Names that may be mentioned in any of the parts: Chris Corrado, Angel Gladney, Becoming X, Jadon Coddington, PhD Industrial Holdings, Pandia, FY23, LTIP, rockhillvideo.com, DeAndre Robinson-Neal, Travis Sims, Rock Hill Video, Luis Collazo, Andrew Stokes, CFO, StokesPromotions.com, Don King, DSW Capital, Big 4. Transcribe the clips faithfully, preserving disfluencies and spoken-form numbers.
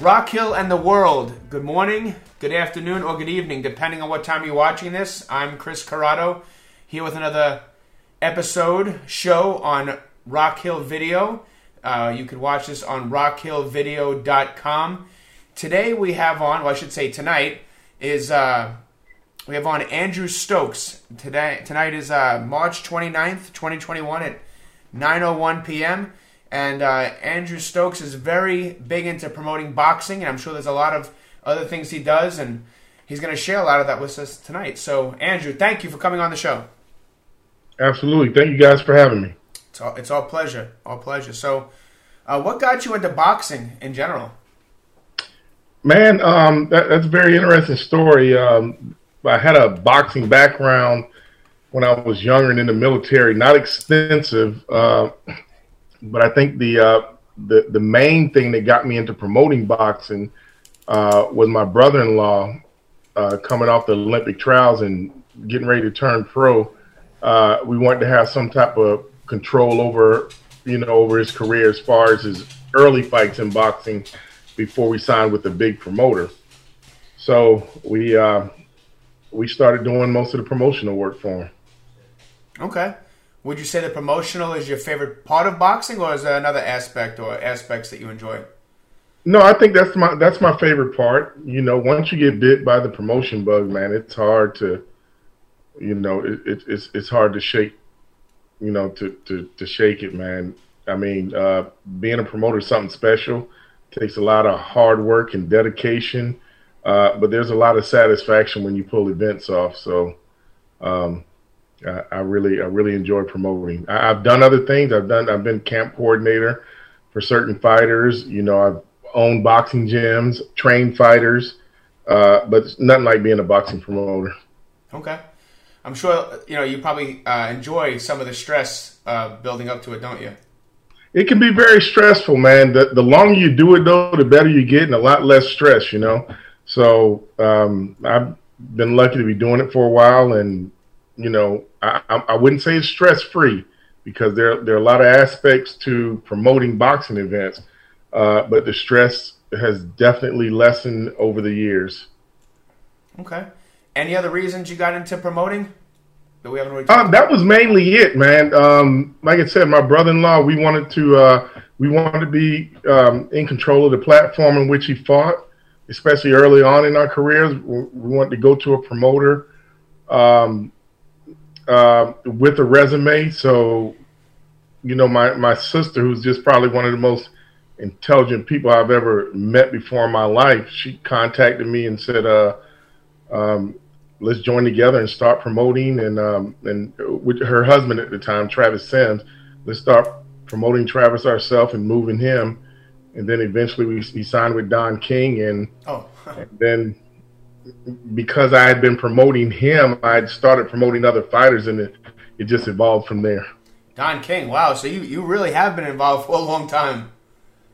Rock Hill and the world, good morning, good afternoon, or good evening, depending on what time you're watching this. I'm Chris Corrado, here with another episode, show on Rock Hill Video. Uh, you can watch this on rock hill video dot com. Today we have on, well I should say tonight, is uh, we have on Andrew Stokes. Today, Tonight is uh, March twenty-ninth, twenty twenty-one at nine oh one p m And uh, Andrew Stokes is very big into promoting boxing, and I'm sure there's a lot of other things he does, and he's going to share a lot of that with us tonight. So, Andrew, thank you for coming on the show. Absolutely. Thank you guys for having me. It's all, it's all pleasure. All pleasure. So, uh, what got you into boxing in general? Man, um, that, that's a very interesting story. Um, I had a boxing background when I was younger and in the military. Not extensive, uh, but I think the uh, the the main thing that got me into promoting boxing uh, was my brother-in-law uh, coming off the Olympic trials and getting ready to turn pro. Uh, we wanted to have some type of control over, you know, over his career as far as his early fights in boxing before we signed with a big promoter. So we uh, we started doing most of the promotional work for him. Okay. Would you say the promotional is your favorite part of boxing, or is there another aspect or aspects that you enjoy? No, I think that's my that's my favorite part. You know, once you get bit by the promotion bug, man, it's hard to, you know, it, it, it's it's hard to shake, you know, to, to, to shake it, man. I mean, uh, being a promoter is something special. It takes a lot of hard work and dedication, uh, but there's a lot of satisfaction when you pull events off. So, um I really, I really enjoy promoting. I've done other things. I've done, I've been camp coordinator for certain fighters. You know, I've owned boxing gyms, trained fighters, uh, but it's nothing like being a boxing promoter. Okay, I'm sure you know you probably uh, enjoy some of the stress uh, building up to it, don't you? It can be very stressful, man. The the longer you do it, though, the better you get, and a lot less stress, you know. So um, I've been lucky to be doing it for a while, and you know. I, I wouldn't say it's stress-free because there, there are a lot of aspects to promoting boxing events, uh, but the stress has definitely lessened over the years. Okay. Any other reasons you got into promoting that we haven't really talked about? Um, that was mainly it, man. Um, like I said, my brother-in-law, we wanted to uh, we wanted to be um, in control of the platform in which he fought, especially early on in our careers. We wanted to go to a promoter. Um, Uh, with a resume. So, you know, my, my sister, who's just probably one of the most intelligent people I've ever met before in my life, she contacted me and said, uh, um, let's join together and start promoting. And, um, and with her husband at the time, Travis Sims, let's start promoting Travis ourselves and moving him. And then eventually we, we signed with Don King. And, oh. and then because I had been promoting him, I had started promoting other fighters, and it, it just evolved from there. Don King, wow. So you, you really have been involved for a long time.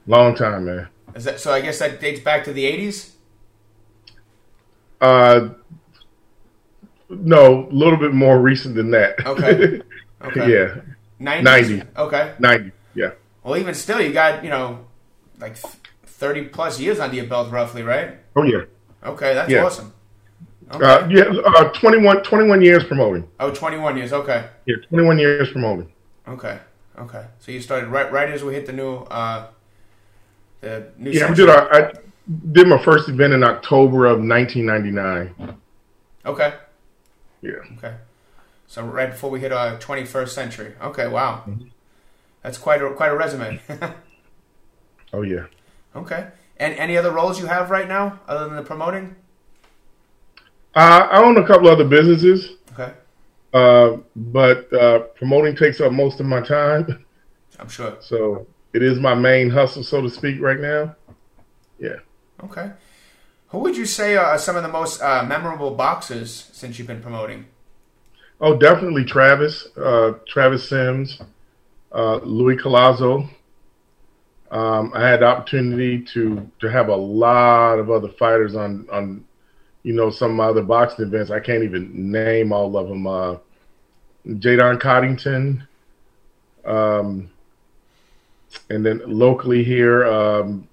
Long time, man. Is that, so I guess that dates back to the eighties? Uh, no, a little bit more recent than that. Okay. Okay. Yeah. nineties? ninety. Okay. ninety, yeah. Well, even still, you got, you know, like thirty-plus years under your belt roughly, right? Oh, yeah. Okay, that's yeah. awesome. Okay. Uh, yeah, uh, twenty-one, twenty-one years promoting. Oh, twenty-one years, okay. Yeah, twenty-one years promoting. Okay, okay. So you started right right as we hit the new uh, the new Yeah, we did our, I did my first event in October of nineteen ninety-nine. Okay. Yeah. Okay. So right before we hit our twenty-first century. Okay, wow. Mm-hmm. That's quite a, quite a resume. Oh, yeah. Okay. And any other roles you have right now other than the promoting? Uh, I own a couple other businesses. Okay. Uh, but uh, promoting takes up most of my time. I'm sure. So it is my main hustle, so to speak, right now. Yeah. Okay. Who would you say are some of the most uh, memorable boxers since you've been promoting? Oh, definitely Travis. Uh, Travis Sims. Uh, Luis Collazo. Um, I had the opportunity to, to have a lot of other fighters on, on, you know, some of my other boxing events. I can't even name all of them. Uh, Jadon Coddington. Um, and then locally here, um,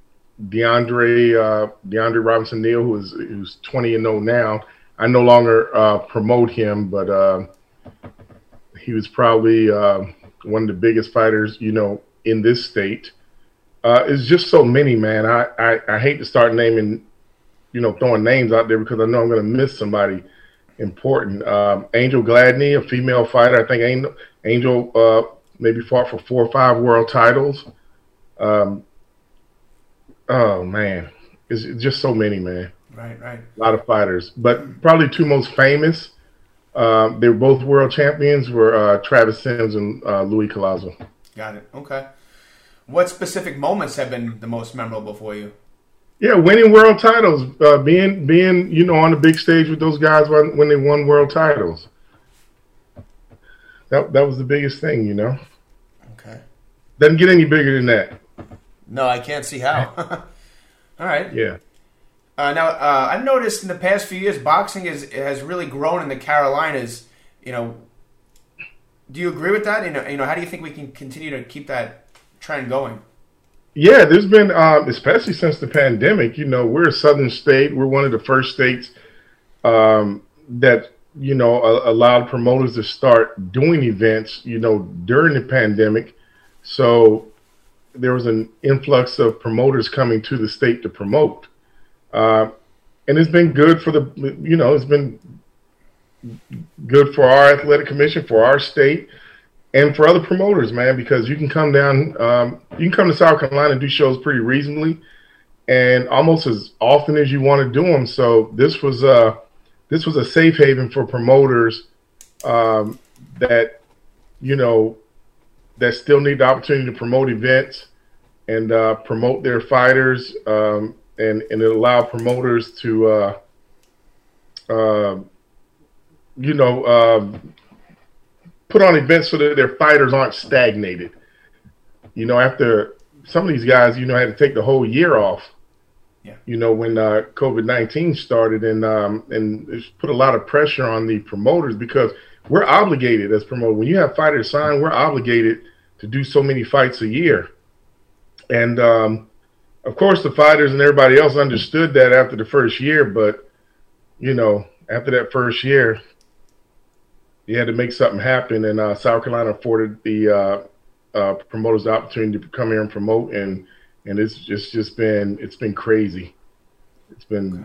DeAndre uh, DeAndre Robinson-Neal, who is who's twenty and oh now. I no longer uh, promote him, but uh, he was probably uh, one of the biggest fighters, you know, in this state. Uh, it's just so many, man. I, I, I hate to start naming, you know, throwing names out there because I know I'm going to miss somebody important. Um, Angel Gladney, a female fighter. I think Angel, Angel uh, maybe fought for four or five world titles. Um, oh, man. It's just so many, man. Right, right. A lot of fighters. But probably two most famous, uh, they were both world champions, were uh, Travis Sims and uh, Luis Collazo. Got it. Okay. What specific moments have been the most memorable for you? Yeah, winning world titles, uh, being being you know on the big stage with those guys when, when they won world titles. That that was the biggest thing, you know. Okay. Doesn't get any bigger than that. No, I can't see how. All right. Yeah. Uh, now uh, I've noticed in the past few years, boxing is has really grown in the Carolinas. You know, do you agree with that? You know, you know, how do you think we can continue to keep that trend going? Yeah, there's been, um, especially since the pandemic, you know, we're a southern state. We're one of the first states um, that, you know, a, allowed promoters to start doing events, you know, during the pandemic. So there was an influx of promoters coming to the state to promote. Uh, and it's been good for the, you know, it's been good for our athletic commission, for our state. And for other promoters, man, because you can come down, um, you can come to South Carolina and do shows pretty reasonably, and almost as often as you want to do them. So this was a this was a safe haven for promoters um, that you know that still need the opportunity to promote events and uh, promote their fighters, um, and and it allowed promoters to uh, uh, you know. Uh, put on events so that their fighters aren't stagnated. You know, after some of these guys, you know, had to take the whole year off, yeah. you know, when uh, COVID nineteen started, and um, and it's put a lot of pressure on the promoters because we're obligated as promoters. When you have fighters signed, we're obligated to do so many fights a year. And, um, of course, the fighters and everybody else understood that after the first year, but, you know, after that first year, you had to make something happen, and uh, South Carolina afforded the uh, uh, promoters the opportunity to come here and promote, and and it's just just been it's been crazy, it's been okay.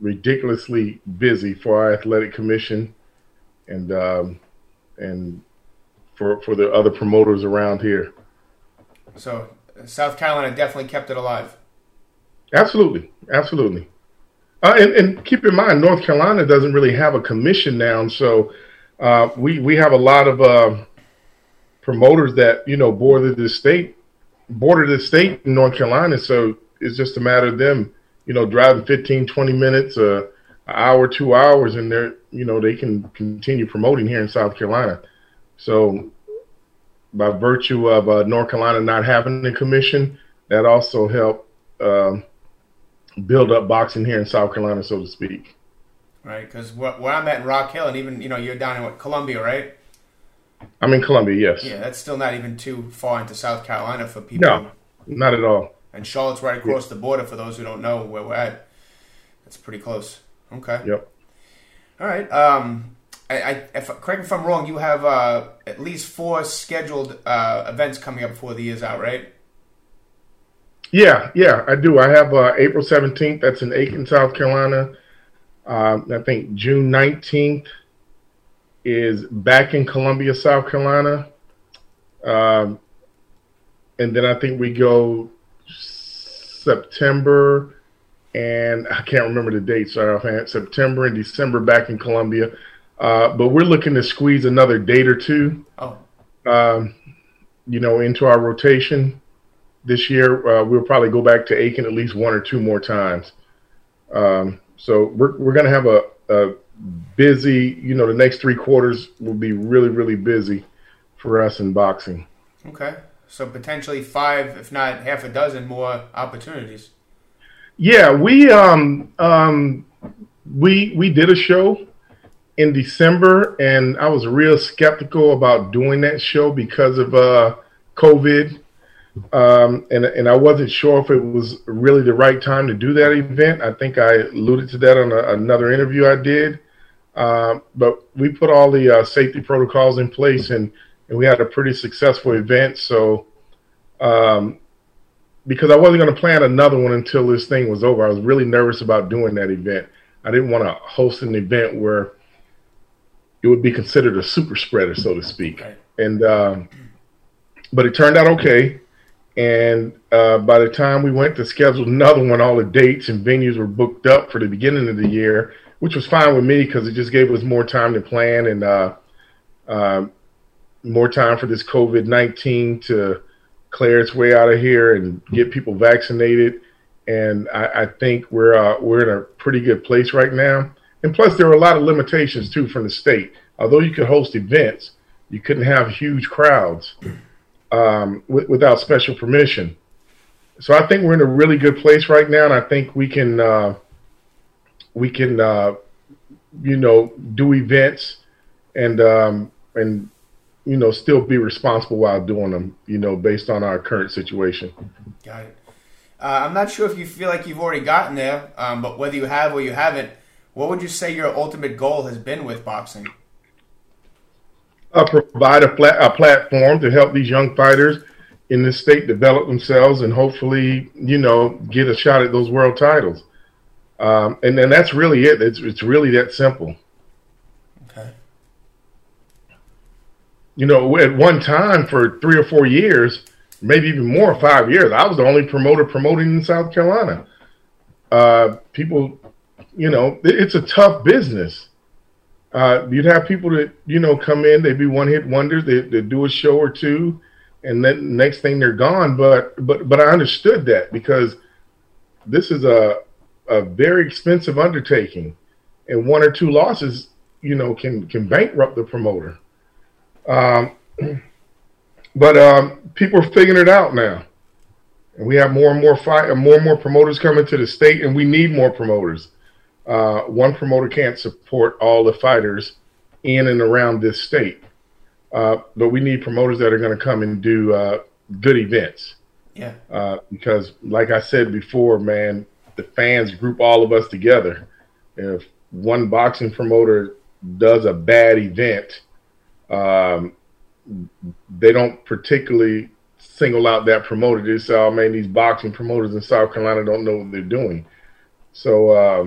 ridiculously busy for our athletic commission, and um, and for for the other promoters around here. So South Carolina definitely kept it alive. Absolutely, absolutely, uh, and and keep in mind North Carolina doesn't really have a commission now, so. Uh, we, we have a lot of uh, promoters that, you know, border the state, border the state in North Carolina. So it's just a matter of them, you know, driving fifteen, twenty minutes, uh, an hour, two hours, and they're, you know, they can continue promoting here in South Carolina. So by virtue of uh, North Carolina not having a commission, that also helped um, build up boxing here in South Carolina, so to speak. Right, because where I'm at in Rock Hill, and even, you know, you're down in what, Columbia, right? I'm in Columbia, yes. Yeah, that's still not even too far into South Carolina for people. No, not at all. And Charlotte's right across the border for those who don't know where we're at. That's pretty close. Okay. Yep. All right. Um, I, I if, correct me if I'm wrong, you have uh, at least four scheduled uh, events coming up before the year's out, right? Yeah, yeah, I do. I have uh, April seventeenth. That's in Aiken, South Carolina. Um, I think June nineteenth is back in Columbia, South Carolina. Um, and then I think we go September, and I can't remember the dates right offhand, September and December back in Columbia. Uh, but we're looking to squeeze another date or two, oh. um, you know, into our rotation this year. Uh, we'll probably go back to Aiken at least one or two more times. Um, So we're we're gonna have a, a busy, you know, the next three quarters will be really, really busy for us in boxing. Okay, so potentially five, if not half a dozen more opportunities. Yeah, we um um we we did a show in December, and I was real skeptical about doing that show because of uh COVID. Um, and, and I wasn't sure if it was really the right time to do that event. I think I alluded to that on a, another interview I did. Uh, but we put all the uh, safety protocols in place, and, and we had a pretty successful event. So um, because I wasn't going to plan another one until this thing was over, I was really nervous about doing that event. I didn't want to host an event where it would be considered a super spreader, so to speak. Right. And um, but it turned out okay. And uh, by the time we went to schedule another one, all the dates and venues were booked up for the beginning of the year, which was fine with me because it just gave us more time to plan and uh, uh, more time for this COVID nineteen to clear its way out of here and get people vaccinated. And I, I think we're uh, we're in a pretty good place right now. And plus, there were a lot of limitations, too, from the state. Although you could host events, you couldn't have huge crowds um, w- without special permission. So I think we're in a really good place right now, and I think we can, uh, we can, uh, you know, do events and um, and you know still be responsible while doing them, you know, based on our current situation. Got it. Uh, I'm not sure if you feel like you've already gotten there, um, but whether you have or you haven't, what would you say your ultimate goal has been with boxing? Uh, provide a, flat, a platform to help these young fighters in this state develop themselves and hopefully, you know, get a shot at those world titles. Um, and then that's really it. It's it's really that simple. Okay. You know, at one time for three or four years, maybe even more, five years, I was the only promoter promoting in South Carolina. Uh, people, you know, it's a tough business. Uh, you'd have people that, you know, come in, they'd be one-hit wonders, they they'd do a show or two, and then next thing they're gone. But but but I understood that because this is a a very expensive undertaking, and one or two losses, you know, can, can bankrupt the promoter. Um, but um, people are figuring it out now, and we have more and more fight, more and more promoters coming to the state, and we need more promoters. Uh, one promoter can't support all the fighters in and around this state, uh, but we need promoters that are going to come and do uh, good events. Yeah. Uh, because, like I said before, man, the fans group all of us together. If one boxing promoter does a bad event, um, they don't particularly single out that promoter. They say, "Oh man, these boxing promoters in South Carolina don't know what they're doing." So. Uh,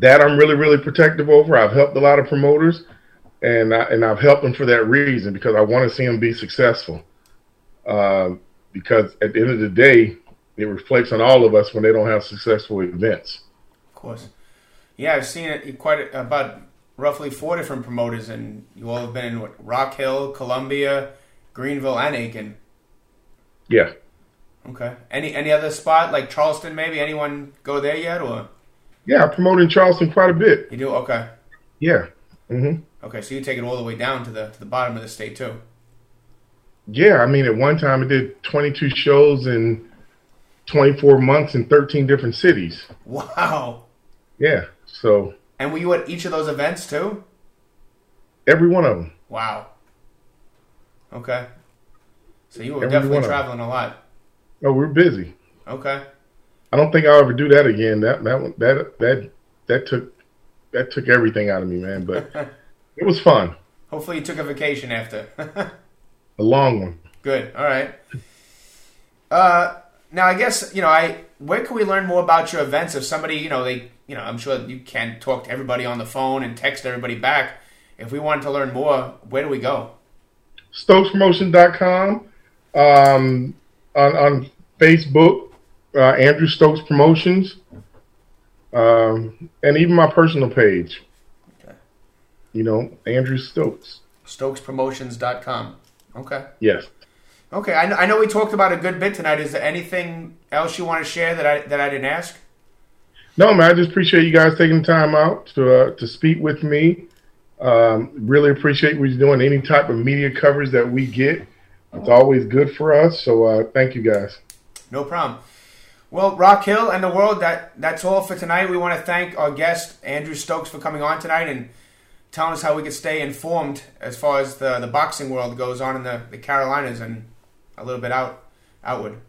That I'm really, really protective over. I've helped a lot of promoters, and, I, and I've helped them for that reason because I want to see them be successful. Uh, because at the end of the day, it reflects on all of us when they don't have successful events. Of course. Yeah, I've seen it quite a, about roughly four different promoters, and you all have been in what, Rock Hill, Columbia, Greenville, and Aiken. Yeah. Okay. Any any other spot, like Charleston maybe? Anyone go there yet, or...? Yeah, I promote in Charleston quite a bit. You do? Okay. Yeah. Mm-hmm. Okay, so you take it all the way down to the to the bottom of the state, too. Yeah, I mean, at one time I did twenty-two shows in twenty-four months in thirteen different cities. Wow. Yeah, so. And were you at each of those events, too? Every one of them. Wow. Okay. So you were every definitely traveling a lot. Oh, we're busy. Okay. I don't think I'll ever do that again. That that that that that took that took everything out of me, man. But it was fun. Hopefully, you took a vacation after a long one. Good. All right. Uh, now I guess you know I. Where can we learn more about your events? If somebody, you know, they, you know, I'm sure you can talk to everybody on the phone and text everybody back. If we wanted to learn more, where do we go? Stokes Promotions dot com, um, on on Facebook. Uh, Andrew Stokes Promotions, um, and even my personal page. Okay. You know, Andrew Stokes. Stokes Promotions dot com. Okay. Yes. Okay. I know, I know we talked about a good bit tonight. Is there anything else you want to share that I that I didn't ask? No, man. I just appreciate you guys taking the time out to uh, to speak with me. Um, really appreciate what you're doing. Any type of media coverage that we get, it's always good for us. So uh, thank you guys. No problem. Well, Rock Hill and the world, that, that's all for tonight. We want to thank our guest, Andrew Stokes, for coming on tonight and telling us how we can stay informed as far as the, the boxing world goes on in the, the Carolinas and a little bit out Outward.